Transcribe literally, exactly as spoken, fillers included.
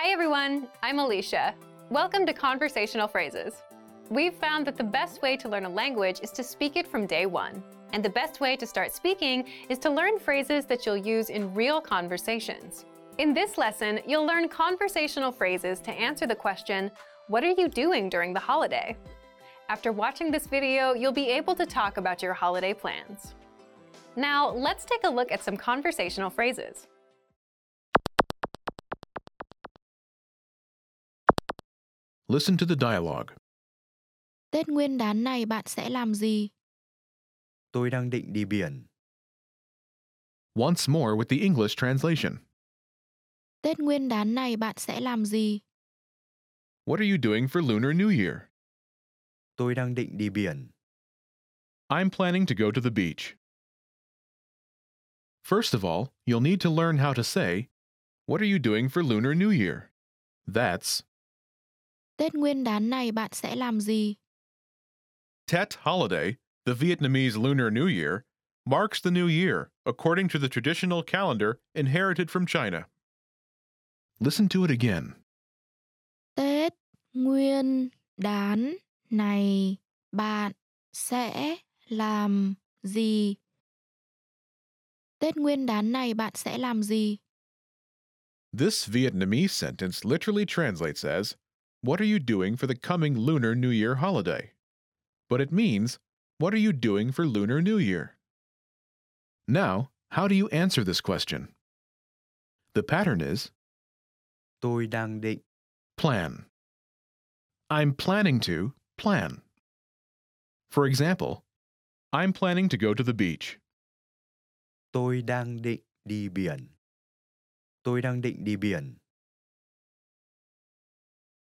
Hi everyone, I'm Alicia. Welcome to Conversational Phrases. We've found that the best way to learn a language is to speak it from day one. And the best way to start speaking is to learn phrases that you'll use in real conversations. In this lesson, you'll learn conversational phrases to answer the question, what are you doing during the holiday? After watching this video, you'll be able to talk about your holiday plans. Now, let's take a look at some conversational phrases. Listen to the dialogue. Tết Nguyên đán này bạn sẽ làm gì? Tôi đang định đi biển. Once more with the English translation. Tết Nguyên đán này bạn sẽ làm gì? What are you doing for Lunar New Year? Tôi đang định đi biển. I'm planning to go to the beach. First of all, you'll need to learn how to say, what are you doing for Lunar New Year? That's Tết Nguyên đán này bạn sẽ làm gì? Tet holiday, the Vietnamese Lunar New Year, marks the new year according to the traditional calendar inherited from China. Listen to it again. Tết Nguyên đán này bạn sẽ làm gì? Tết Nguyên đán này bạn sẽ làm gì? This Vietnamese sentence literally translates as, what are you doing for the coming Lunar New Year holiday? But it means, what are you doing for Lunar New Year? Now, how do you answer this question? The pattern is, tôi đang định, plan. I'm planning to, plan. For example, I'm planning to go to the beach. Tôi đang định đi biển. Tôi đang định đi biển.